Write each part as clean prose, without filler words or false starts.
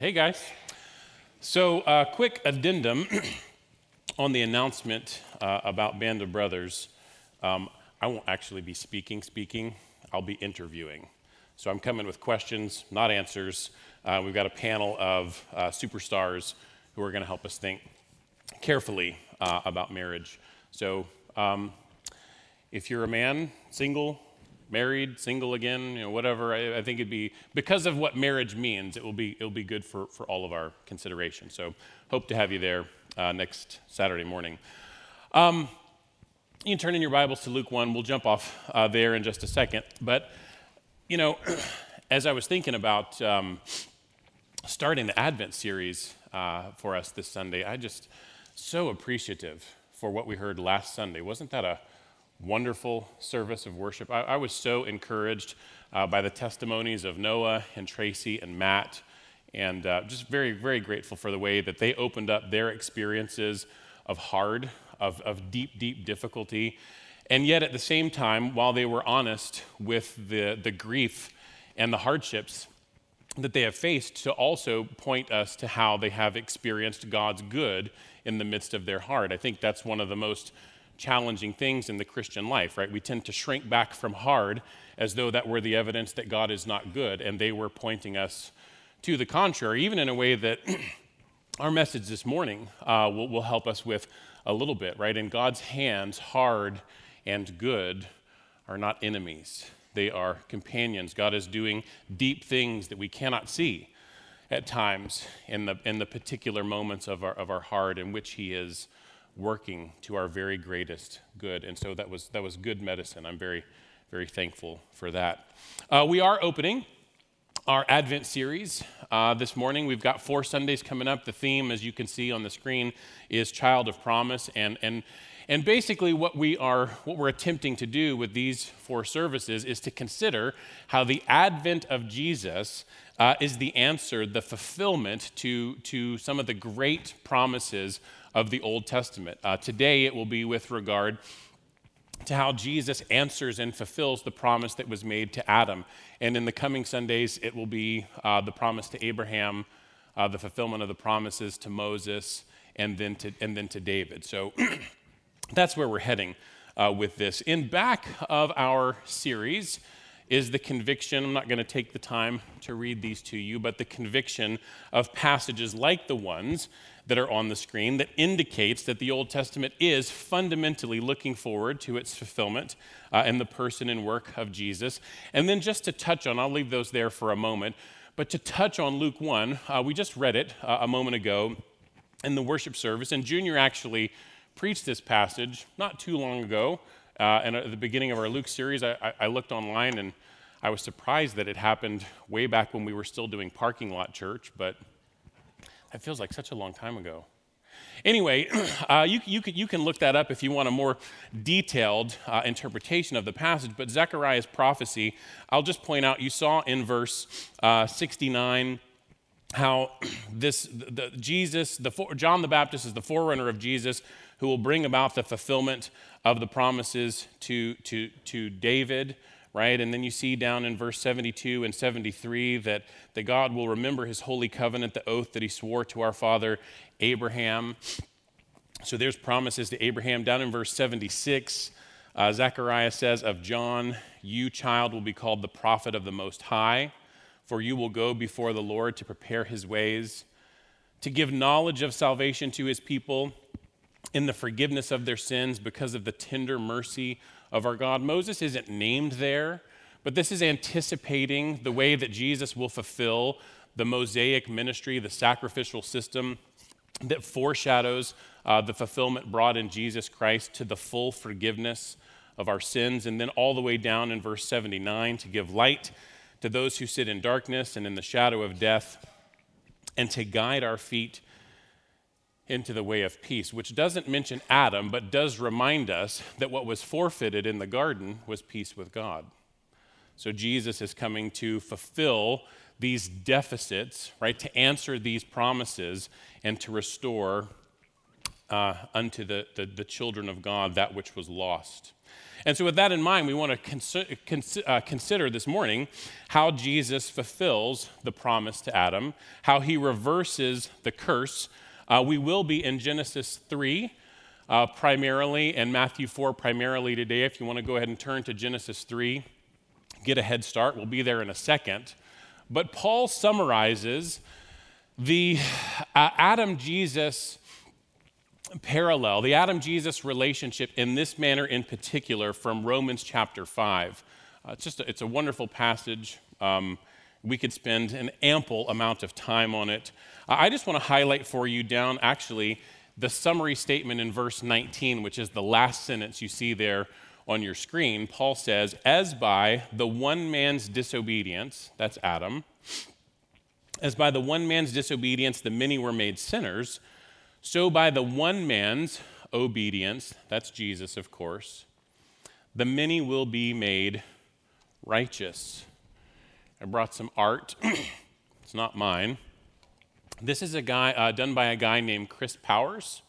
Hey guys. So quick addendum on the announcement about Band of Brothers. I won't actually be speaking. I'll be interviewing. So I'm coming with questions, not answers. We've got a panel of superstars who are going to help us think carefully about marriage. So if you're a man, single, married, single again, you know, whatever. I think it'd be, because of what marriage means, it'll be good for all of our consideration. So hope to have you there next Saturday morning. You can turn in your Bibles to Luke 1. We'll jump off there in just a second. But, you know, as I was thinking about starting the Advent series for us this Sunday, I just so appreciative for what we heard last Sunday. Wasn't that a wonderful service of worship? I was so encouraged by the testimonies of Noah and Tracy and Matt, and just very, very grateful for the way that they opened up their experiences of hard, of deep, deep difficulty. And yet at the same time, while they were honest with the grief and the hardships that they have faced, to also point us to how they have experienced God's good in the midst of their hard. I think that's one of the most challenging things in the Christian life, right? We tend to shrink back from hard as though that were the evidence that God is not good, and they were pointing us to the contrary, even in a way that our message this morning will help us with a little bit, right? In God's hands, hard and good are not enemies. They are companions. God is doing deep things that we cannot see at times in the particular moments of our hard in which He is working to our very greatest good. And so that was good medicine. I'm very, very thankful for that. We are opening our Advent series this morning. We've got 4 Sundays coming up. The theme, as you can see on the screen, is Child of Promise. And basically what we're attempting to do with these 4 services is to consider how the advent of Jesus is the answer, the fulfillment to some of the great promises of the Old Testament. Today it will be with regard to how Jesus answers and fulfills the promise that was made to Adam. And in the coming Sundays, it will be the promise to Abraham, the fulfillment of the promises to Moses, and then to David. So that's where we're heading with this. In back of our series is the conviction. I'm not going to take the time to read these to you, but the conviction of passages like the ones that are on the screen that indicates that the Old Testament is fundamentally looking forward to its fulfillment in the person and work of Jesus. And then just to touch on, I'll leave those there for a moment, but to touch on Luke 1, we just read it a moment ago in the worship service, and Junior actually preached this passage not too long ago. And at the beginning of our Luke series, I looked online and I was surprised that it happened way back when we were still doing parking lot church, but that feels like such a long time ago. Anyway, you can look that up if you want a more detailed interpretation of the passage, but Zechariah's prophecy, I'll just point out, you saw in verse 69 how John the Baptist is the forerunner of Jesus, who will bring about the fulfillment of the promises to David, right? And then you see down in verse 72 and 73 that God will remember His holy covenant, the oath that He swore to our father Abraham. So there's promises to Abraham. Down in verse 76, Zechariah says of John, "You, child, will be called the prophet of the Most High, for you will go before the Lord to prepare His ways, to give knowledge of salvation to His people, in the forgiveness of their sins because of the tender mercy of our God." Moses isn't named there, but this is anticipating the way that Jesus will fulfill the Mosaic ministry, the sacrificial system that foreshadows the fulfillment brought in Jesus Christ to the full forgiveness of our sins. And then all the way down in verse 79, to give light to those who sit in darkness and in the shadow of death, and to guide our feet into the way of peace, which doesn't mention Adam, but does remind us that what was forfeited in the garden was peace with God. So Jesus is coming to fulfill these deficits, right, to answer these promises and to restore unto the children of God that which was lost. And so with that in mind, we want to consider this morning how Jesus fulfills the promise to Adam, how he reverses the curse. We will be in Genesis 3 primarily, and Matthew 4 primarily today. If you want to go ahead and turn to Genesis 3, get a head start. We'll be there in a second. But Paul summarizes the Adam-Jesus parallel, the Adam-Jesus relationship in this manner in particular from Romans chapter 5. It's a wonderful passage. We could spend an ample amount of time on it. I just want to highlight for you down actually the summary statement in verse 19, which is the last sentence you see there on your screen. Paul says, as by the one man's disobedience, that's Adam, as by the one man's disobedience the many were made sinners, so by the one man's obedience, that's Jesus, of course, the many will be made righteous. I brought some art. It's not mine. This is a guy done by a guy named Chris Powers.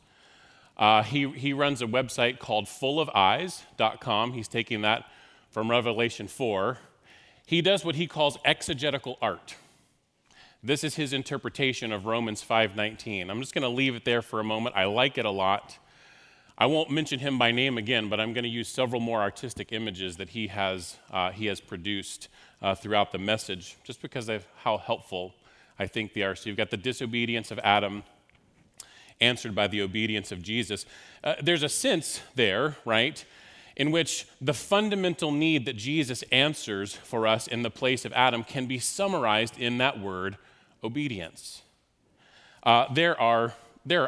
He runs a website called fullofeyes.com. He's taking that from Revelation 4. He does what he calls exegetical art. This is his interpretation of Romans 5:19. I'm just going to leave it there for a moment. I like it a lot. I won't mention him by name again, but I'm going to use several more artistic images that he has produced throughout the message, just because of how helpful I think they are. So you've got the disobedience of Adam answered by the obedience of Jesus. There's a sense there, right, in which the fundamental need that Jesus answers for us in the place of Adam can be summarized in that word, obedience. There are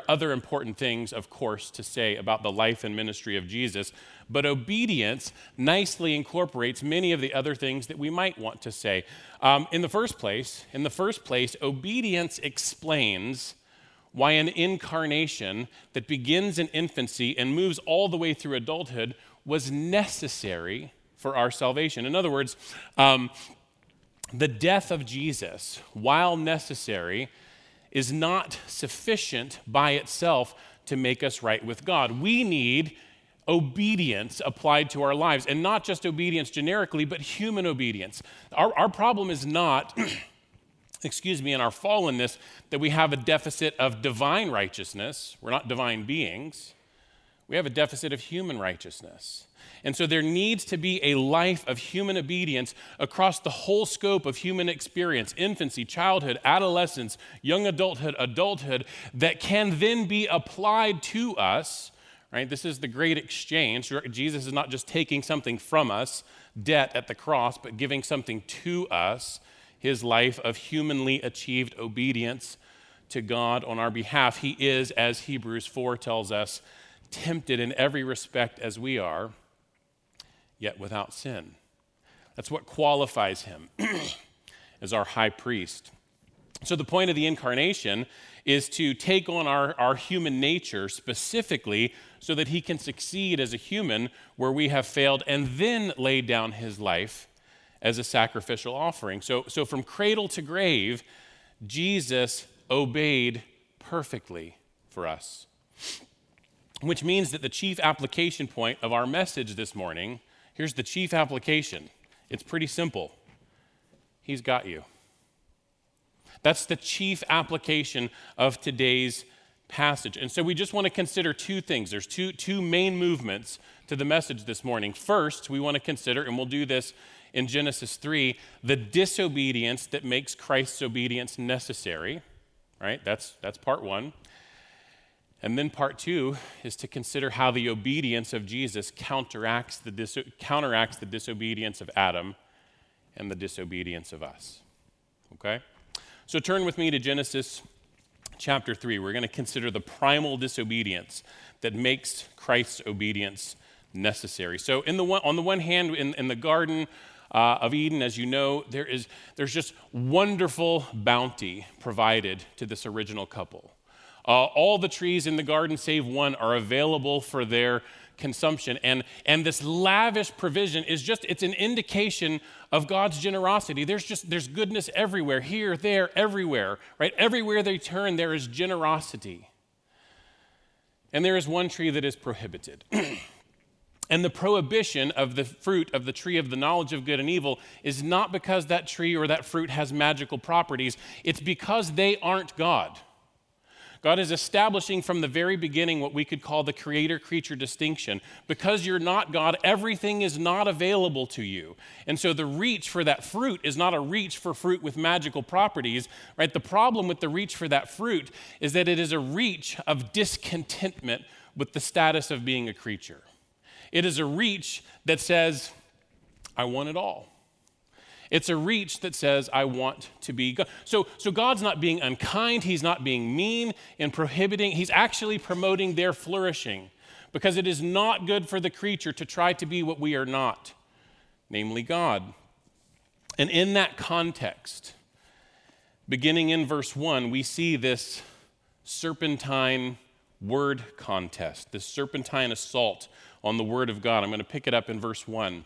other important things, of course, to say about the life and ministry of Jesus, but obedience nicely incorporates many of the other things that we might want to say. In the first place, obedience explains why an incarnation that begins in infancy and moves all the way through adulthood was necessary for our salvation. In other words, the death of Jesus, while necessary, is not sufficient by itself to make us right with God. We need obedience applied to our lives, and not just obedience generically, but human obedience. Our problem is not, in our fallenness, that we have a deficit of divine righteousness. We're not divine beings. We have a deficit of human righteousness. And so there needs to be a life of human obedience across the whole scope of human experience, infancy, childhood, adolescence, young adulthood, that can then be applied to us, right? This is the great exchange. Jesus is not just taking something from us, debt at the cross, but giving something to us, his life of humanly achieved obedience to God on our behalf. He is, as Hebrews 4 tells us, tempted in every respect as we are, yet without sin. That's what qualifies him as our high priest. So the point of the incarnation is to take on our human nature specifically so that he can succeed as a human where we have failed, and then lay down his life as a sacrificial offering. So from cradle to grave, Jesus obeyed perfectly for us. Which means that the chief application point of our message this morning, here's the chief application. It's pretty simple. He's got you. That's the chief application of today's passage. And so we just want to consider two things. There's two main movements to the message this morning. First, we want to consider, and we'll do this in Genesis 3, the disobedience that makes Christ's obedience necessary, right? That's part one. And then part two is to consider how the obedience of Jesus counteracts the disobedience of Adam and the disobedience of us, okay? So turn with me to Genesis chapter 3. We're going to consider the primal disobedience that makes Christ's obedience necessary. So on the one hand, in the Garden of Eden, as you know, there's just wonderful bounty provided to this original couple. All the trees in the garden, save one, are available for their consumption. And this lavish provision is just, it's an indication of God's generosity. There's goodness everywhere, here, there, everywhere, right? Everywhere they turn, there is generosity. And there is one tree that is prohibited. And the prohibition of the fruit of the tree of the knowledge of good and evil is not because that tree or that fruit has magical properties. It's because they aren't God. God is establishing from the very beginning what we could call the creator-creature distinction. Because you're not God, everything is not available to you. And so the reach for that fruit is not a reach for fruit with magical properties, right? The problem with the reach for that fruit is that it is a reach of discontentment with the status of being a creature. It is a reach that says, I want it all. It's a reach that says, I want to be God. So God's not being unkind. He's not being mean and prohibiting. He's actually promoting their flourishing because it is not good for the creature to try to be what we are not, namely God. And in that context, beginning in verse 1, we see this serpentine word contest, this serpentine assault on the word of God. I'm going to pick it up in verse 1.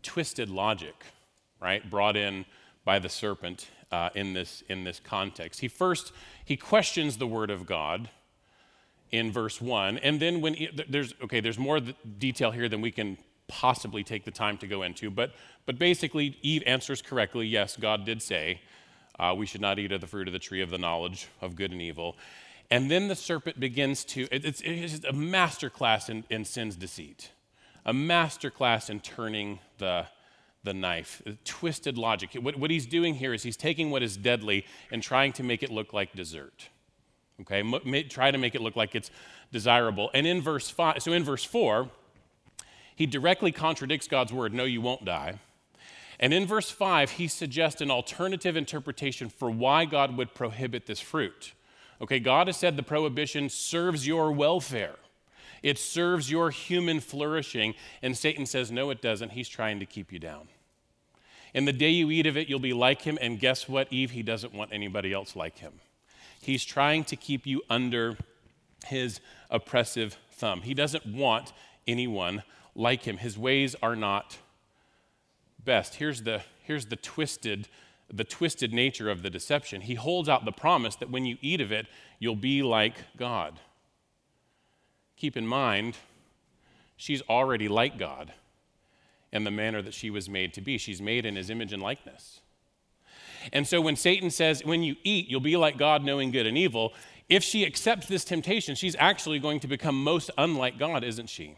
Twisted logic, right, brought in by the serpent in this context. He questions the word of God in verse 1, and then there's more detail here than we can possibly take the time to go into, but basically Eve answers correctly. Yes, God did say we should not eat of the fruit of the tree of the knowledge of good and evil. And then the serpent begins to, it's a masterclass in sin's deceit, a masterclass in turning the knife, twisted logic. What he's doing here is he's taking what is deadly and trying to make it look like dessert, okay? Try to make it look like it's desirable. And in verse 4, he directly contradicts God's word, "No, you won't die." And in verse 5, he suggests an alternative interpretation for why God would prohibit this fruit. Okay, God has said the prohibition serves your welfare. It serves your human flourishing. And Satan says, no, it doesn't. He's trying to keep you down. And the day you eat of it, you'll be like him. And guess what, Eve? He doesn't want anybody else like him. He's trying to keep you under his oppressive thumb. He doesn't want anyone like him. His ways are not best. Here's the twisted nature of the deception. He holds out the promise that when you eat of it, you'll be like God. Keep in mind, she's already like God in the manner that she was made to be. She's made in his image and likeness. And so when Satan says, when you eat, you'll be like God, knowing good and evil, if she accepts this temptation, she's actually going to become most unlike God, isn't she?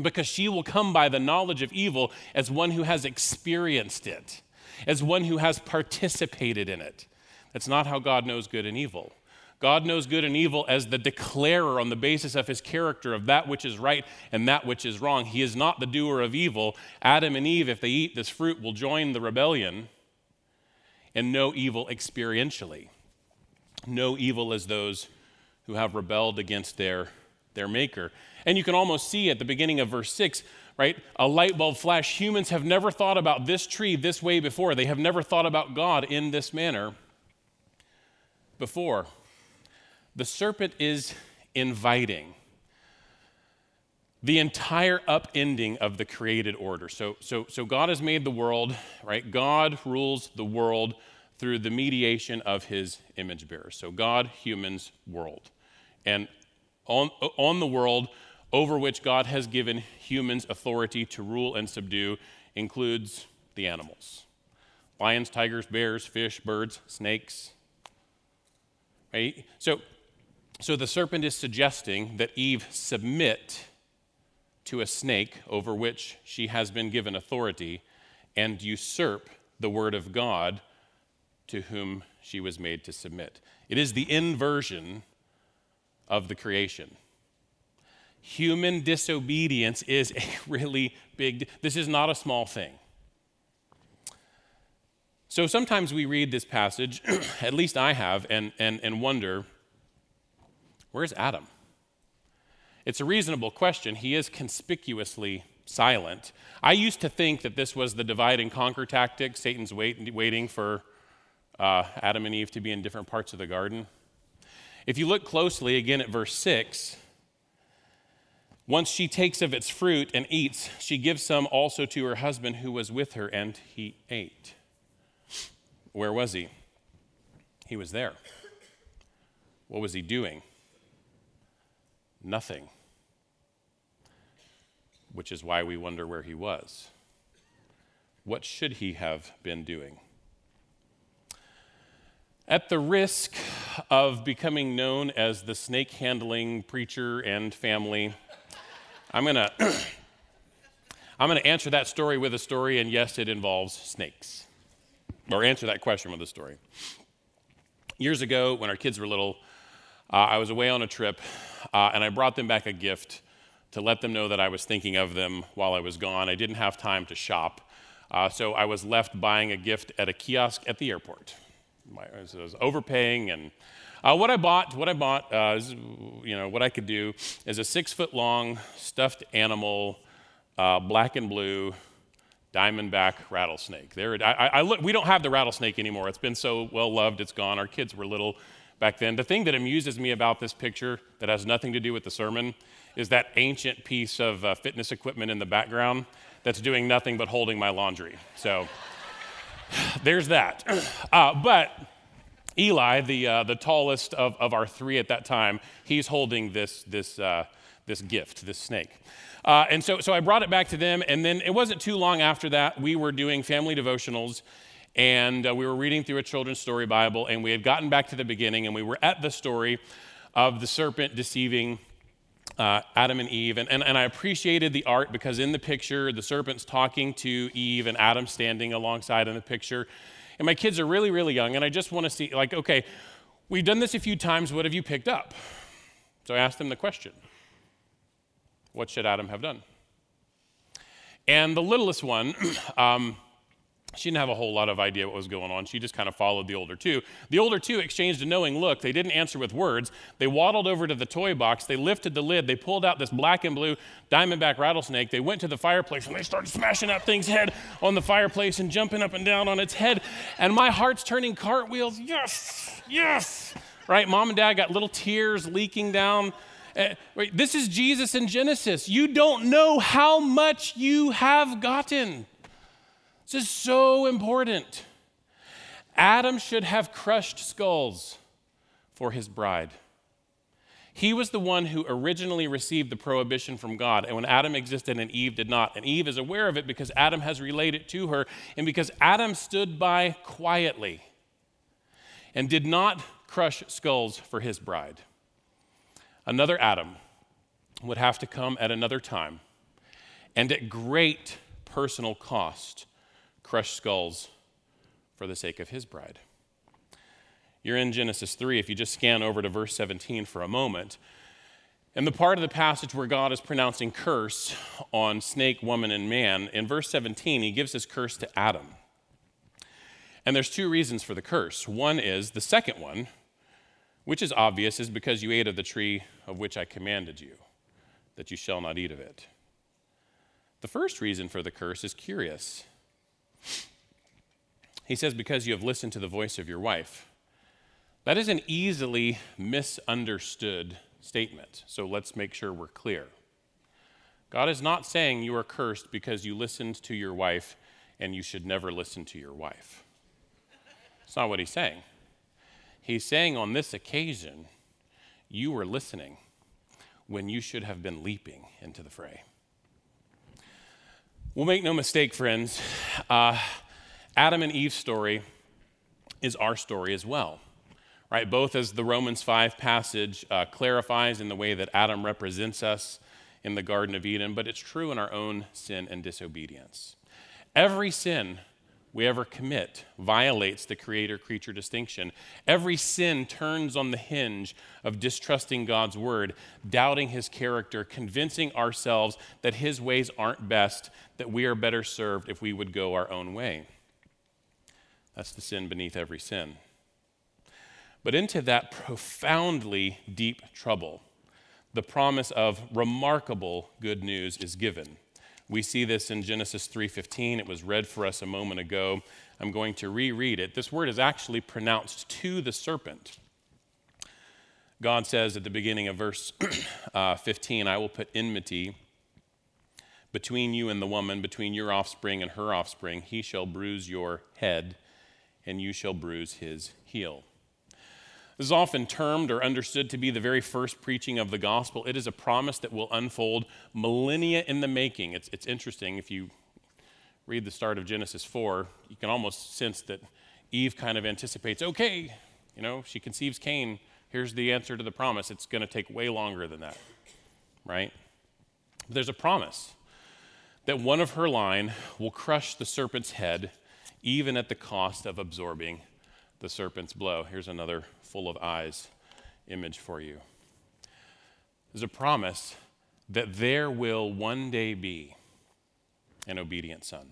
Because she will come by the knowledge of evil as one who has experienced it, as one who has participated in it. That's not how God knows good and evil. God knows good and evil as the declarer on the basis of his character of that which is right and that which is wrong. He is not the doer of evil. Adam and Eve, if they eat this fruit, will join the rebellion and know evil experientially. Know evil as those who have rebelled against their maker. And you can almost see at the beginning of verse 6, right? A light bulb flash. Humans have never thought about this tree this way before. They have never thought about God in this manner before. The serpent is inviting the entire upending of the created order. So God has made the world, right? God rules the world through the mediation of his image bearer. So God, humans, world. And on the world over which God has given humans authority to rule and subdue includes the animals. Lions, tigers, bears, fish, birds, snakes. Right? So So the serpent is suggesting that Eve submit to a snake over which she has been given authority and usurp the word of God to whom she was made to submit. It is the inversion of the creation. Human disobedience is a really big, this is not a small thing. So sometimes we read this passage, at least I have, and wonder, where's Adam? It's a reasonable question. He is conspicuously silent. I used to think that this was the divide and conquer tactic. Satan's waiting for Adam and Eve to be in different parts of the garden. If you look closely again at verse 6, once she takes of its fruit and eats, she gives some also to her husband who was with her, and he ate. Where was he? He was there. What was he doing? Nothing. Which is why we wonder where he was. What should he have been doing? At the risk of becoming known as the snake-handling preacher and family, I'm going to answer that story with a story, and yes, it involves snakes. Or answer that question with a story. Years ago, when our kids were little, I was away on a trip, and I brought them back a gift to let them know that I was thinking of them while I was gone. I didn't have time to shop, so I was left buying a gift at a kiosk at the airport. I was overpaying, and what I bought, is, you know, what I could do is a 6-foot-long stuffed animal, black and blue, diamondback rattlesnake. We don't have the rattlesnake anymore. It's been so well loved, it's gone. Our kids were little back then. The thing that amuses me about this picture that has nothing to do with the sermon is that ancient piece of fitness equipment in the background that's doing nothing but holding my laundry. So there's that. But Eli, the tallest of our three at that time, he's holding this gift, this snake. And so I brought it back to them, and then it wasn't too long after that, we were doing family devotionals, and we were reading through a children's story Bible, and we had gotten back to the beginning, and we were at the story of the serpent deceiving Adam and Eve, and I appreciated the art because in the picture, the serpent's talking to Eve and Adam standing alongside in the picture, and my kids are really, really young, and I just want to see, like, okay, we've done this a few times, what have you picked up? So I asked them the question. What should Adam have done? And the littlest one, she didn't have a whole lot of idea what was going on. She just kind of followed the older two. The older two exchanged a knowing look. They didn't answer with words. They waddled over to the toy box. They lifted the lid. They pulled out this black and blue diamondback rattlesnake. They went to the fireplace, and they started smashing that thing's head on the fireplace and jumping up and down on its head. And my heart's turning cartwheels. Yes, yes, right? Mom and Dad got little tears leaking down. This is Jesus in Genesis. You don't know how much you have gotten. This is so important. Adam should have crushed skulls for his bride. He was the one who originally received the prohibition from God. And when Adam existed and Eve did not. And Eve is aware of it because Adam has relayed it to her. And because Adam stood by quietly and did not crush skulls for his bride. Another Adam would have to come at another time and at great personal cost crush skulls for the sake of his bride. You're in Genesis 3, if you just scan over to verse 17 for a moment, and the part of the passage where God is pronouncing curse on snake, woman, and man, in verse 17, he gives his curse to Adam. And there's two reasons for the curse. One is the second one, which is obvious, is because you ate of the tree of which I commanded you, that you shall not eat of it. The first reason for the curse is curious. He says, because you have listened to the voice of your wife. That is an easily misunderstood statement, so let's make sure we're clear. God is not saying you are cursed because you listened to your wife and you should never listen to your wife. That's not what he's saying. He's saying on this occasion, you were listening when you should have been leaping into the fray. Well, make no mistake, friends, Adam and Eve's story is our story as well. right? Both as the Romans 5 passage clarifies in the way that Adam represents us in the Garden of Eden, but it's true in our own sin and disobedience. Every sin we ever commit violates the creator-creature distinction. Every sin turns on the hinge of distrusting God's word, doubting his character, convincing ourselves that his ways aren't best, that we are better served if we would go our own way. That's the sin beneath every sin. But into that profoundly deep trouble, the promise of remarkable good news is given. We see this in Genesis 3:15. It was read for us a moment ago. I'm going to reread it. This word is actually pronounced to the serpent. God says at the beginning of verse 15, I will put enmity between you and the woman, between your offspring and her offspring. He shall bruise your head, and you shall bruise his heel. This is often termed or understood to be the very first preaching of the gospel. It is a promise that will unfold millennia in the making. It's interesting, if you read the start of Genesis 4, you can almost sense that Eve kind of anticipates, okay, you know, she conceives Cain, here's the answer to the promise. It's going to take way longer than that, right? But there's a promise that one of her line will crush the serpent's head, even at the cost of absorbing the serpent's blow. Here's another full of eyes image for you. There's a promise that there will one day be an obedient son.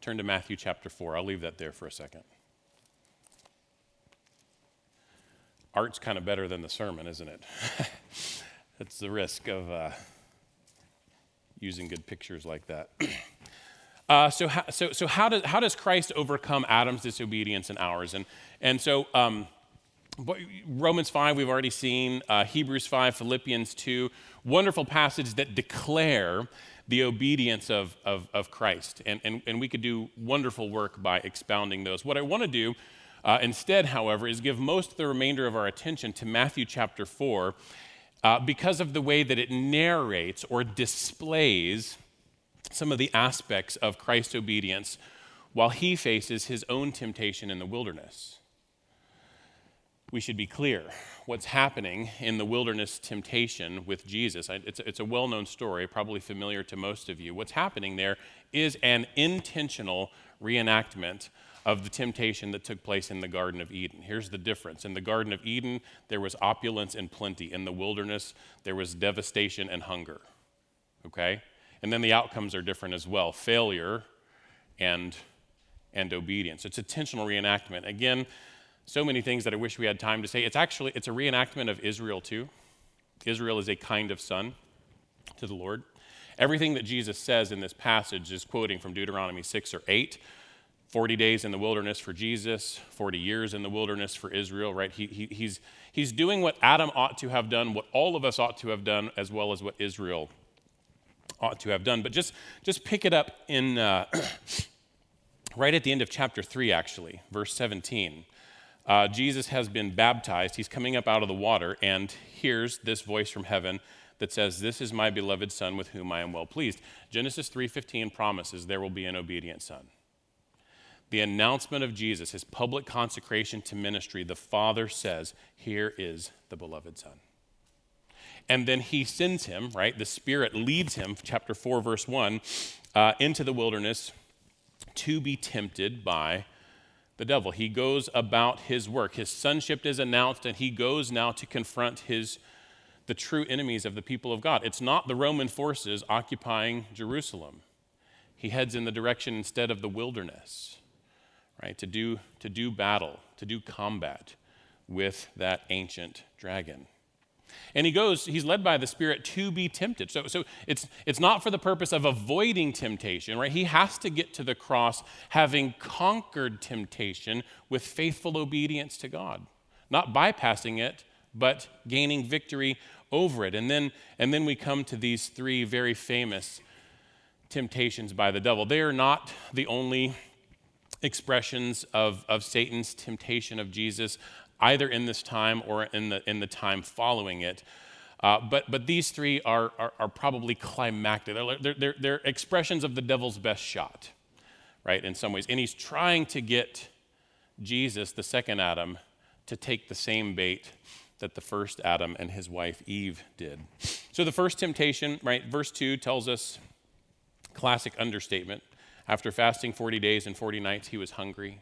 Turn to Matthew chapter 4. I'll leave that there for a second. Art's kind of better than the sermon, isn't it? That's the risk of using good pictures like that. So how does Christ overcome Adam's disobedience and ours? And so Romans 5 we've already seen, Hebrews 5, Philippians 2, wonderful passages that declare the obedience of Christ. And we could do wonderful work by expounding those. What I want to do instead, however, is give most of the remainder of our attention to Matthew chapter 4 because of the way that it narrates or displays some of the aspects of Christ's obedience while he faces his own temptation in the wilderness. We should be clear what's happening in the wilderness temptation with Jesus. It's a well-known story, probably familiar to most of you. What's happening there is an intentional reenactment of the temptation that took place in the Garden of Eden. Here's the difference. In the Garden of Eden, there was opulence and plenty. In the wilderness, there was devastation and hunger. Okay? And then the outcomes are different as well, failure and obedience. It's intentional reenactment. Again, so many things that I wish we had time to say. It's a reenactment of Israel too. Israel is a kind of son to the Lord. Everything that Jesus says in this passage is quoting from Deuteronomy 6 or 8. 40 days in the wilderness for Jesus, 40 years in the wilderness for Israel, right? He's doing what Adam ought to have done, what all of us ought to have done, as well as what Israel ought to have done. But just pick it up in right at the end of chapter 3, actually, verse 17. Jesus has been baptized. He's coming up out of the water and hears this voice from heaven that says, "This is my beloved son with whom I am well pleased." Genesis 3:15 promises there will be an obedient son. The announcement of Jesus, his public consecration to ministry, the Father says, "Here is the beloved son." And then he sends him, right? The Spirit leads him, chapter 4, verse 1, into the wilderness to be tempted by the devil. He goes about his work. His sonship is announced, and he goes now to confront the true enemies of the people of God. It's not the Roman forces occupying Jerusalem. He heads in the direction instead of the wilderness, right? To do battle, to do combat with that ancient dragon. And he goes, he's led by the Spirit to be tempted. So it's not for the purpose of avoiding temptation, right? He has to get to the cross having conquered temptation with faithful obedience to God. Not bypassing it, but gaining victory over it. And then we come to these three very famous temptations by the devil. They are not the only expressions of Satan's temptation of Jesus, either in this time or in the time following it. But these three are probably climactic. They're expressions of the devil's best shot, right, in some ways. And he's trying to get Jesus, the second Adam, to take the same bait that the first Adam and his wife Eve did. So the first temptation, right, verse 2 tells us, classic understatement, after fasting 40 days and 40 nights, he was hungry.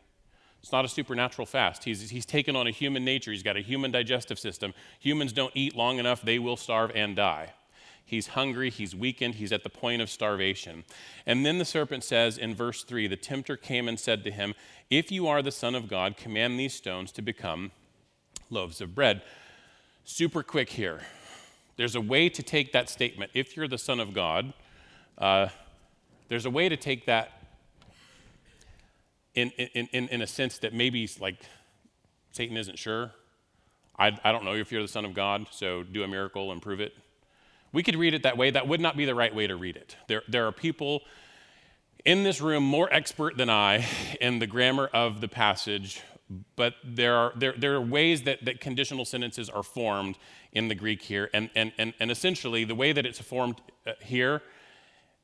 It's not a supernatural fast. He's taken on a human nature. He's got a human digestive system. Humans don't eat long enough, they will starve and die. He's hungry, he's weakened, he's at the point of starvation. And then the serpent says in verse 3, the tempter came and said to him, if you are the Son of God, command these stones to become loaves of bread. Super quick here. There's a way to take that statement, if you're the Son of God, there's a way to take that in a sense that maybe like Satan isn't sure. I don't know if you're the Son of God, so do a miracle and prove it. We could read it that way. That would not be the right way to read it. There are people in this room more expert than I in the grammar of the passage, but there are ways that conditional sentences are formed in the Greek here, and essentially the way that it's formed here,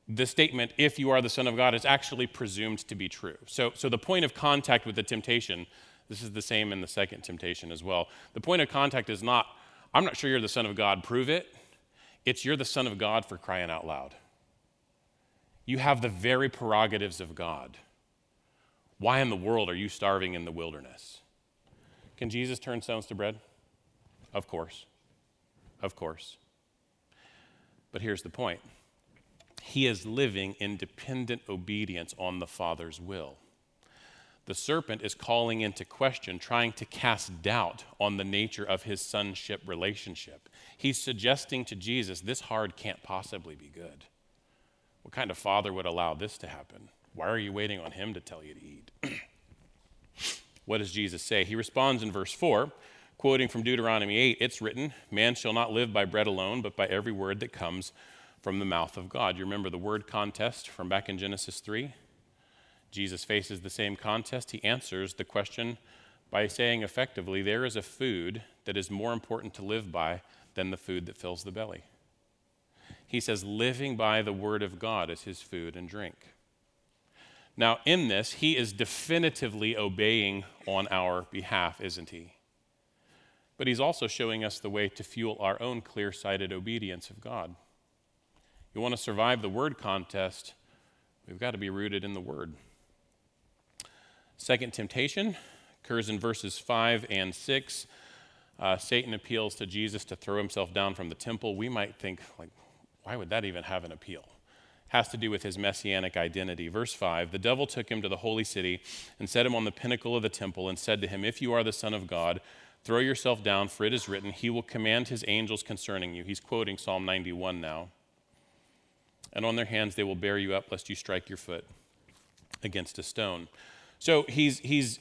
the statement, if you are the Son of God, is actually presumed to be true. So the point of contact with the temptation, this is the same in the second temptation as well. The point of contact is not, I'm not sure you're the Son of God, prove it. It's you're the Son of God for crying out loud. You have the very prerogatives of God. Why in the world are you starving in the wilderness? Can Jesus turn stones to bread? Of course. Of course. But here's the point. He is living in dependent obedience on the Father's will. The serpent is calling into question, trying to cast doubt on the nature of his sonship relationship. He's suggesting to Jesus, this hard can't possibly be good. What kind of father would allow this to happen? Why are you waiting on him to tell you to eat? What does Jesus say? He responds in verse 4, quoting from Deuteronomy 8, it's written, man shall not live by bread alone, but by every word that comes from the mouth of God. You remember the word contest from back in Genesis 3? Jesus faces the same contest. He answers the question by saying effectively, there is a food that is more important to live by than the food that fills the belly. He says living by the word of God is his food and drink. Now in this, he is definitively obeying on our behalf, isn't he? But he's also showing us the way to fuel our own clear-sighted obedience of God. You want to survive the word contest, we've got to be rooted in the word. Second temptation occurs in verses 5 and 6. Satan appeals to Jesus to throw himself down from the temple. We might think, like, why would that even have an appeal? It has to do with his messianic identity. Verse 5, the devil took him to the holy city and set him on the pinnacle of the temple and said to him, if you are the Son of God, throw yourself down, for it is written, he will command his angels concerning you. He's quoting Psalm 91 now. And on their hands they will bear you up, lest you strike your foot against a stone. So he's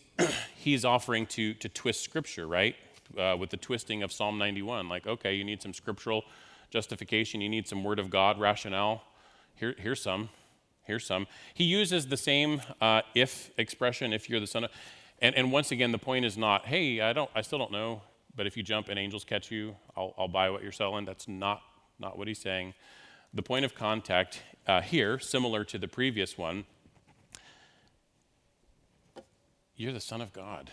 offering to twist Scripture, right? With the twisting of Psalm 91. Like, okay, you need some scriptural justification. You need some Word of God rationale. Here's some. He uses the same if expression, if you're the Son of... And once again, the point is not, hey, I still don't know, but if you jump and angels catch you, I'll buy what you're selling. That's not what he's saying. The point of contact here, similar to the previous one, you're the Son of God.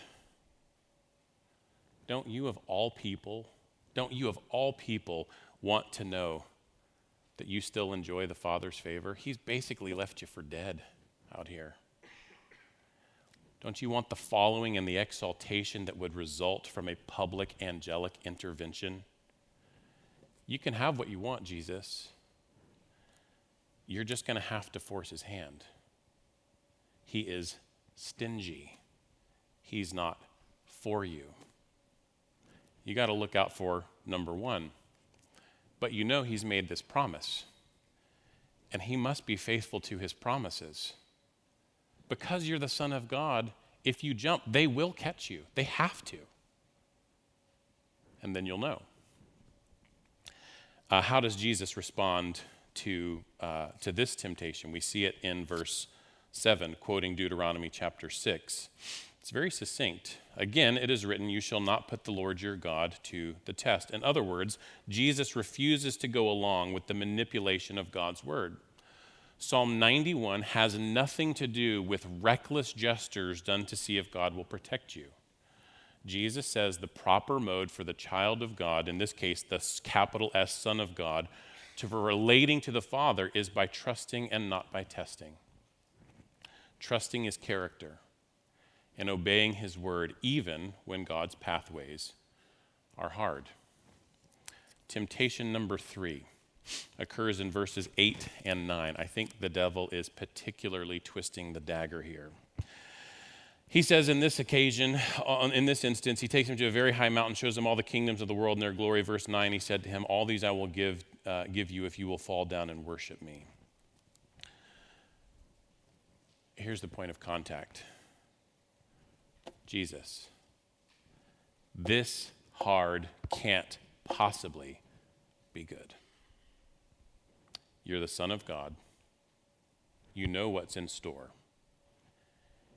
Don't you of all people want to know that you still enjoy the Father's favor? He's basically left you for dead out here. Don't you want the following and the exaltation that would result from a public angelic intervention? You can have what you want, Jesus. You're just going to have to force his hand. He is stingy. He's not for you. You got to look out for number one. But you know he's made this promise. And he must be faithful to his promises. Because you're the Son of God, if you jump, they will catch you. They have to. And then you'll know. How does Jesus respond to this temptation? We see it in verse 7, quoting Deuteronomy chapter 6. It's very succinct. Again, it is written, you shall not put the Lord your God to the test. In other words, Jesus refuses to go along with the manipulation of God's word. Psalm 91 has nothing to do with reckless gestures done to see if God will protect you. Jesus says the proper mode for the child of God, in this case, the capital S Son of God, for relating to the Father is by trusting and not by testing. Trusting His character and obeying His word, even when God's pathways are hard. Temptation number 3 occurs in verses 8 and 9. I think the devil is particularly twisting the dagger here. He says in this instance, he takes him to a very high mountain, shows him all the kingdoms of the world and their glory. Verse 9, he said to him, all these I will give you if you will fall down and worship me. Here's the point of contact. Jesus. This hard can't possibly be good. You're the Son of God. You know what's in store.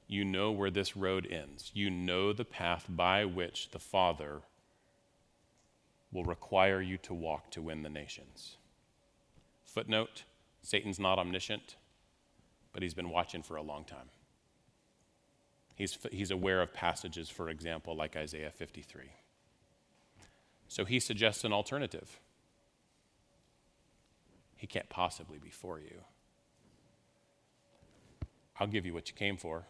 You know where this road ends. You know the path by which the Father will require you to walk to win the nations. Footnote, Satan's not omniscient, but he's been watching for a long time. He's aware of passages, for example, like Isaiah 53. So he suggests an alternative. He can't possibly be for you. I'll give you what you came for,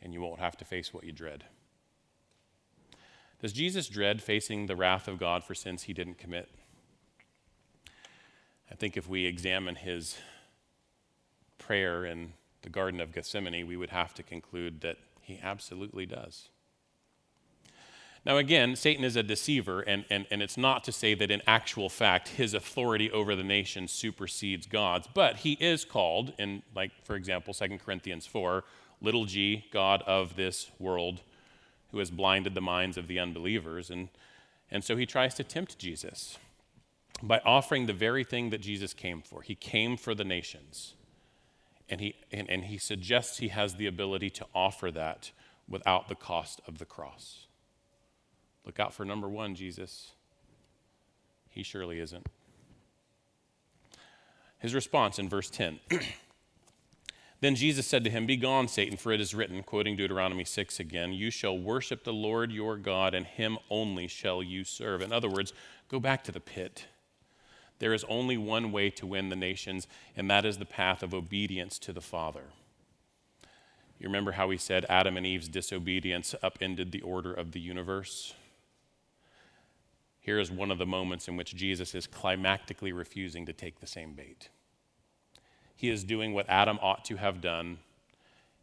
and you won't have to face what you dread. Does Jesus dread facing the wrath of God for sins he didn't commit? I think if we examine his prayer in the Garden of Gethsemane, we would have to conclude that he absolutely does. Now again, Satan is a deceiver, and it's not to say that in actual fact his authority over the nations supersedes God's, but he is called, in, like for example, 2 Corinthians 4, little g, God of this world, who has blinded the minds of the unbelievers. And so he tries to tempt Jesus by offering the very thing that Jesus came for. He came for the nations. And he suggests he has the ability to offer that without the cost of the cross. Look out for number 1, Jesus. He surely isn't. His response in verse 10. Then Jesus said to him, "Be gone, Satan, for it is written," quoting Deuteronomy 6 again, "You shall worship the Lord your God, and him only shall you serve." In other words, go back to the pit. There is only one way to win the nations, and that is the path of obedience to the Father. You remember how he said Adam and Eve's disobedience upended the order of the universe? Here is one of the moments in which Jesus is climactically refusing to take the same bait. He is doing what Adam ought to have done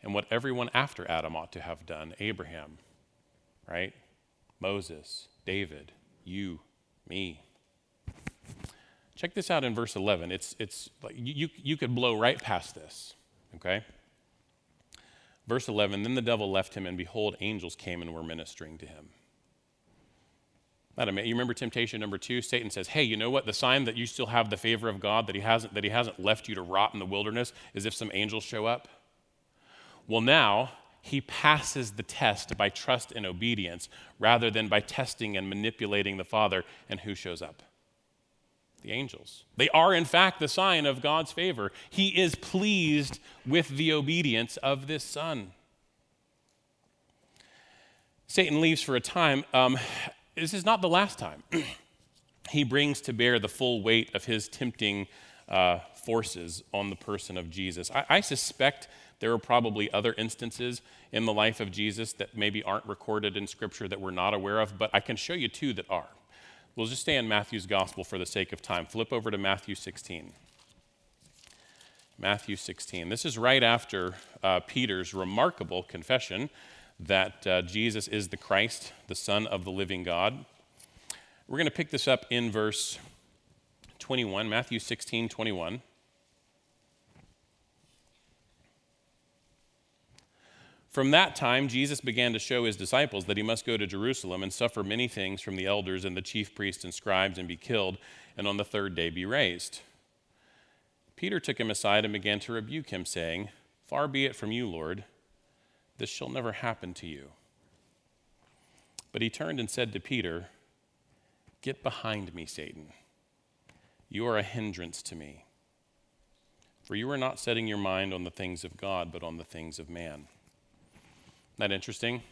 and what everyone after Adam ought to have done. Abraham, right? Moses, David, you, me. Check this out in verse 11. It's like you could blow right past this, okay? Verse 11, then the devil left him, and behold, angels came and were ministering to him. You remember temptation number 2? Satan says, hey, you know what? The sign that you still have the favor of God, that he hasn't left you to rot in the wilderness, is if some angels show up. Well, now he passes the test by trust and obedience rather than by testing and manipulating the Father. And who shows up? The angels. They are, in fact, the sign of God's favor. He is pleased with the obedience of this Son. Satan leaves for a time. This is not the last time. He brings to bear the full weight of his tempting forces on the person of Jesus. I suspect there are probably other instances in the life of Jesus that maybe aren't recorded in Scripture that we're not aware of, but I can show you 2 that are. We'll just stay in Matthew's gospel for the sake of time. Flip over to Matthew 16. Matthew 16. This is right after Peter's remarkable confession that Jesus is the Christ, the Son of the living God. We're going to pick this up in verse 21, Matthew 16, 21. From that time, Jesus began to show his disciples that he must go to Jerusalem and suffer many things from the elders and the chief priests and scribes and be killed, and on the third day be raised. Peter took him aside and began to rebuke him, saying, "Far be it from you, Lord. This shall never happen to you." But he turned and said to Peter, "Get behind me, Satan. You are a hindrance to me, For you are not setting your mind on the things of God, but on the things of man. Isn't that interesting?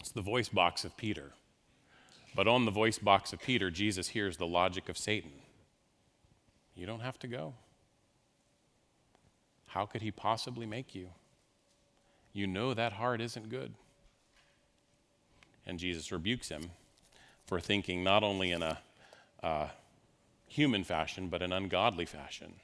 It's the voice box of Peter. But on the voice box of Peter, Jesus hears the logic of Satan. You don't have to go. How could he possibly make you? You know that heart isn't good. And Jesus rebukes him for thinking not only in a human fashion, but an ungodly fashion.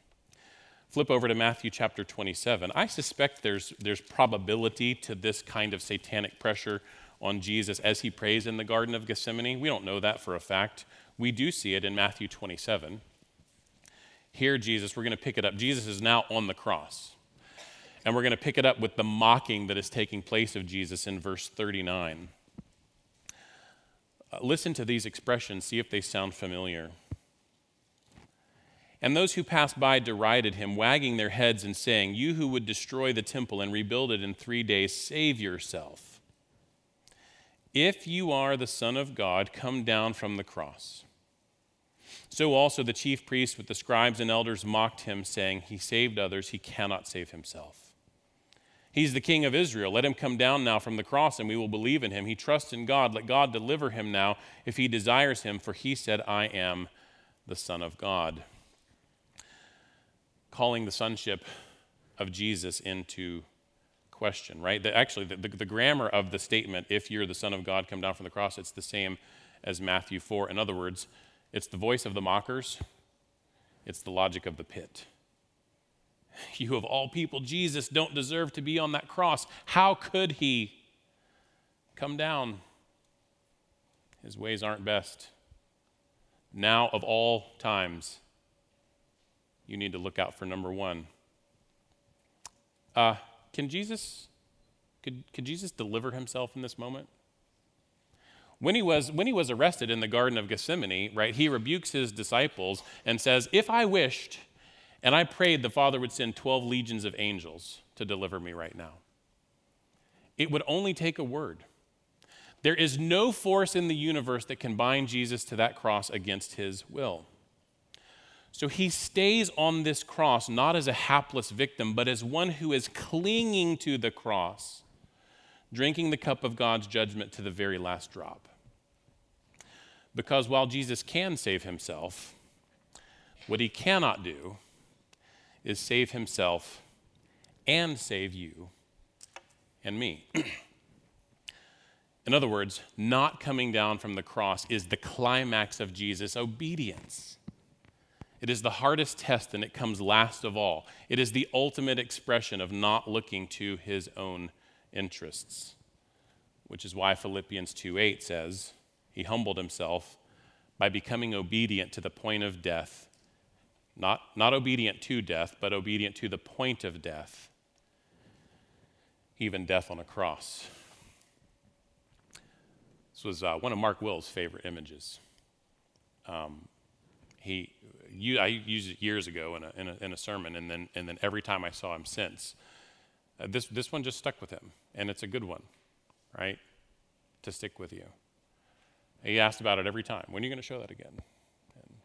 Flip over to Matthew chapter 27. I suspect there's probability to this kind of satanic pressure on Jesus as he prays in the Garden of Gethsemane. We don't know that for a fact. We do see it in Matthew 27. Here, Jesus, we're going to pick it up. Jesus is now on the cross. And we're going to pick it up with the mocking that is taking place of Jesus in verse 39. Listen to these expressions, see if they sound familiar. And those who passed by derided him, wagging their heads and saying, "You who would destroy the temple and rebuild it in 3 days, save yourself. If you are the Son of God, come down from the cross." So also the chief priests with the scribes and elders mocked him, saying, "He saved others, he cannot save himself. He's the King of Israel. Let him come down now from the cross, and we will believe in him. He trusts in God. Let God deliver him now if he desires him, for he said, 'I am the Son of God.'" Calling the sonship of Jesus into question, right? The grammar of the statement, "If you're the Son of God, come down from the cross," it's the same as Matthew 4. In other words, it's the voice of the mockers. It's the logic of the pit. You of all people, Jesus, don't deserve to be on that cross. How could he come down? His ways aren't best. Now of all times, you need to look out for number one. Could Jesus deliver himself in this moment? When he was arrested in the Garden of Gethsemane, right, he rebukes his disciples and says, "If I wished and I prayed, the Father would send 12 legions of angels to deliver me right now." It would only take a word. There is no force in the universe that can bind Jesus to that cross against his will. So he stays on this cross not as a hapless victim, but as one who is clinging to the cross, drinking the cup of God's judgment to the very last drop. Because while Jesus can save himself, what he cannot do is save himself and save you and me. In other words, not coming down from the cross is the climax of Jesus' obedience. It is the hardest test, and it comes last of all. It is the ultimate expression of not looking to his own interests, which is why Philippians 2:8 says, "He humbled himself by becoming obedient to the point of death, not obedient to death, but obedient to the point of death, even death on a cross." This was one of Mark Will's favorite images. I used it years ago in a sermon, and then every time I saw him since. This one just stuck with him, and it's a good one, right, to stick with you. He asked about it every time. "When are you going to show that again?" And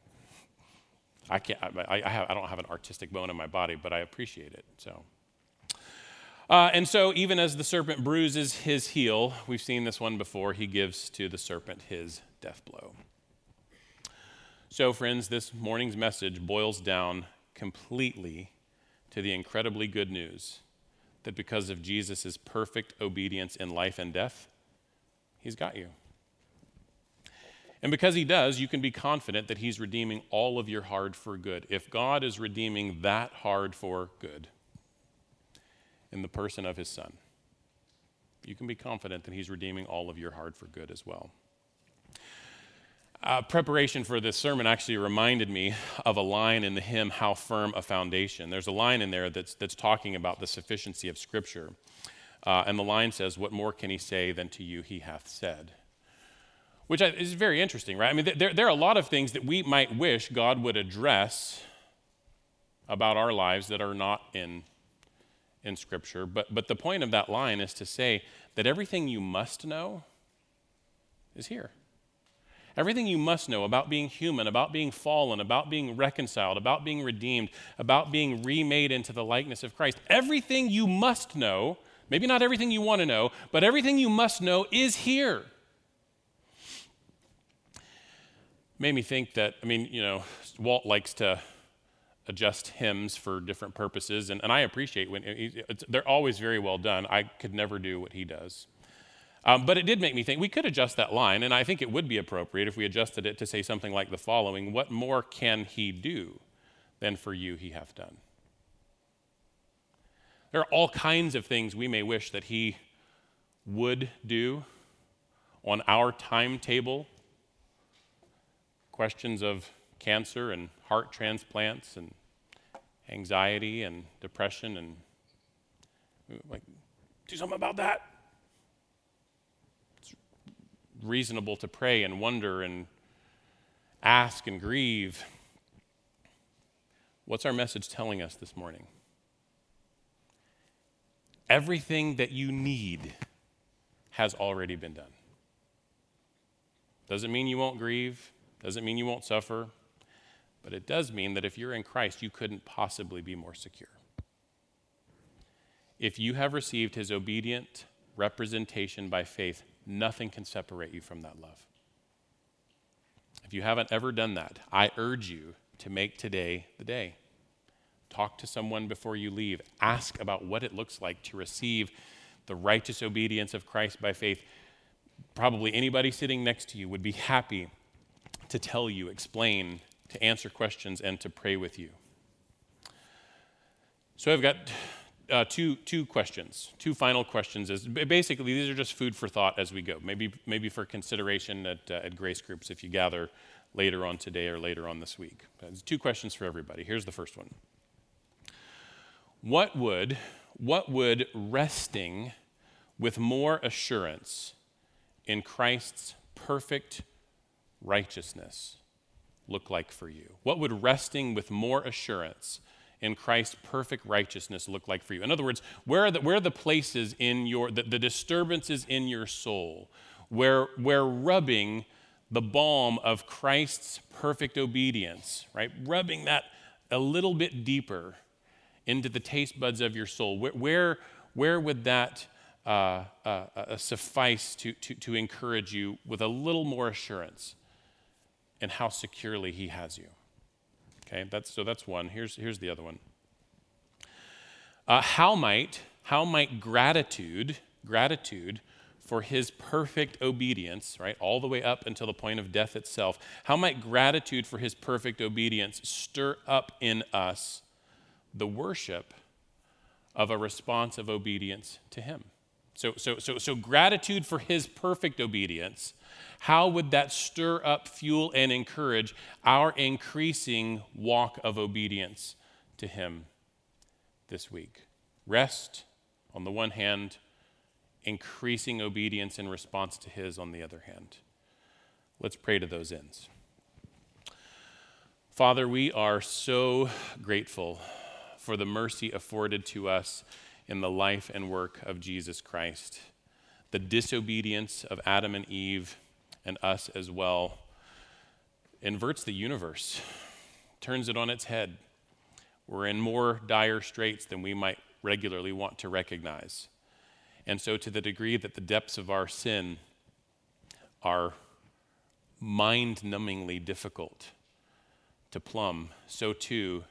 I don't have an artistic bone in my body, but I appreciate it. So, and so even as the serpent bruises his heel, we've seen this one before, he gives to the serpent his death blow. So, friends, this morning's message boils down completely to the incredibly good news that because of Jesus' perfect obedience in life and death, he's got you. And because he does, you can be confident that he's redeeming all of your hard for good. If God is redeeming that hard for good in the person of his Son, you can be confident that he's redeeming all of your hard for good as well. Preparation for this sermon actually reminded me of a line in the hymn, "How Firm a Foundation." There's a line in there that's talking about the sufficiency of Scripture. And the line says, "What more can he say than to you he hath said?" Which is very interesting, right? I mean, there are a lot of things that we might wish God would address about our lives that are not in Scripture. But the point of that line is to say that everything you must know is here. Everything you must know about being human, about being fallen, about being reconciled, about being redeemed, about being remade into the likeness of Christ. Everything you must know, maybe not everything you want to know, but everything you must know is here. Made me think that, Walt likes to adjust hymns for different purposes, and I appreciate they're always very well done. I could never do what he does. But it did make me think, we could adjust that line, and I think it would be appropriate if we adjusted it to say something like the following: what more can he do than for you he hath done? There are all kinds of things we may wish that he would do on our timetable. Questions of cancer and heart transplants and anxiety and depression and do something about that. Reasonable to pray and wonder and ask and grieve. What's our message telling us this morning? Everything that you need has already been done. Doesn't mean you won't grieve, doesn't mean you won't suffer, but it does mean that if you're in Christ, you couldn't possibly be more secure. If you have received his obedient representation by faith, nothing can separate you from that love. If you haven't ever done that, I urge you to make today the day. Talk to someone before you leave. Ask about what it looks like to receive the righteous obedience of Christ by faith. Probably anybody sitting next to you would be happy to tell you, explain, to answer questions, and to pray with you. So I've got two questions, two final questions. Basically, these are just food for thought as we go, maybe for consideration at Grace Groups if you gather later on today or later on this week. There's two questions for everybody. Here's the first one. What would resting with more assurance in Christ's perfect righteousness look like for you? What would resting with more assurance in Christ's perfect righteousness look like for you? In other words, where are the places in the disturbances in your soul where rubbing the balm of Christ's perfect obedience, right? Rubbing that a little bit deeper into the taste buds of your soul. Where would that suffice to encourage you with a little more assurance in how securely he has you? Okay, that's one. Here's the other one. How might gratitude for his perfect obedience, right, all the way up until the point of death itself, how might gratitude for his perfect obedience stir up in us the worship of a response of obedience to him? So gratitude for his perfect obedience, how would that stir up, fuel, and encourage our increasing walk of obedience to him this week? Rest on the one hand, increasing obedience in response to his on the other hand. Let's pray to those ends. Father, we are so grateful for the mercy afforded to us in the life and work of Jesus Christ. The disobedience of Adam and Eve and us as well inverts the universe, turns it on its head. We're in more dire straits than we might regularly want to recognize. And so to the degree that the depths of our sin are mind-numbingly difficult to plumb, so too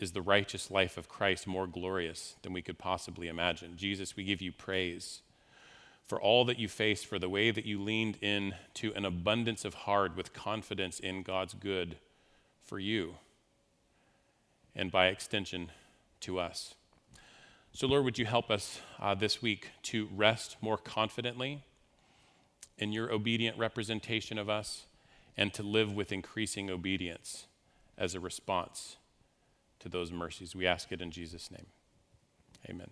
is the righteous life of Christ more glorious than we could possibly imagine. Jesus, we give you praise for all that you faced, for the way that you leaned in to an abundance of hard with confidence in God's good for you and by extension to us. So Lord, would you help us this week to rest more confidently in your obedient representation of us and to live with increasing obedience as a response to those mercies. We ask it in Jesus' name. Amen.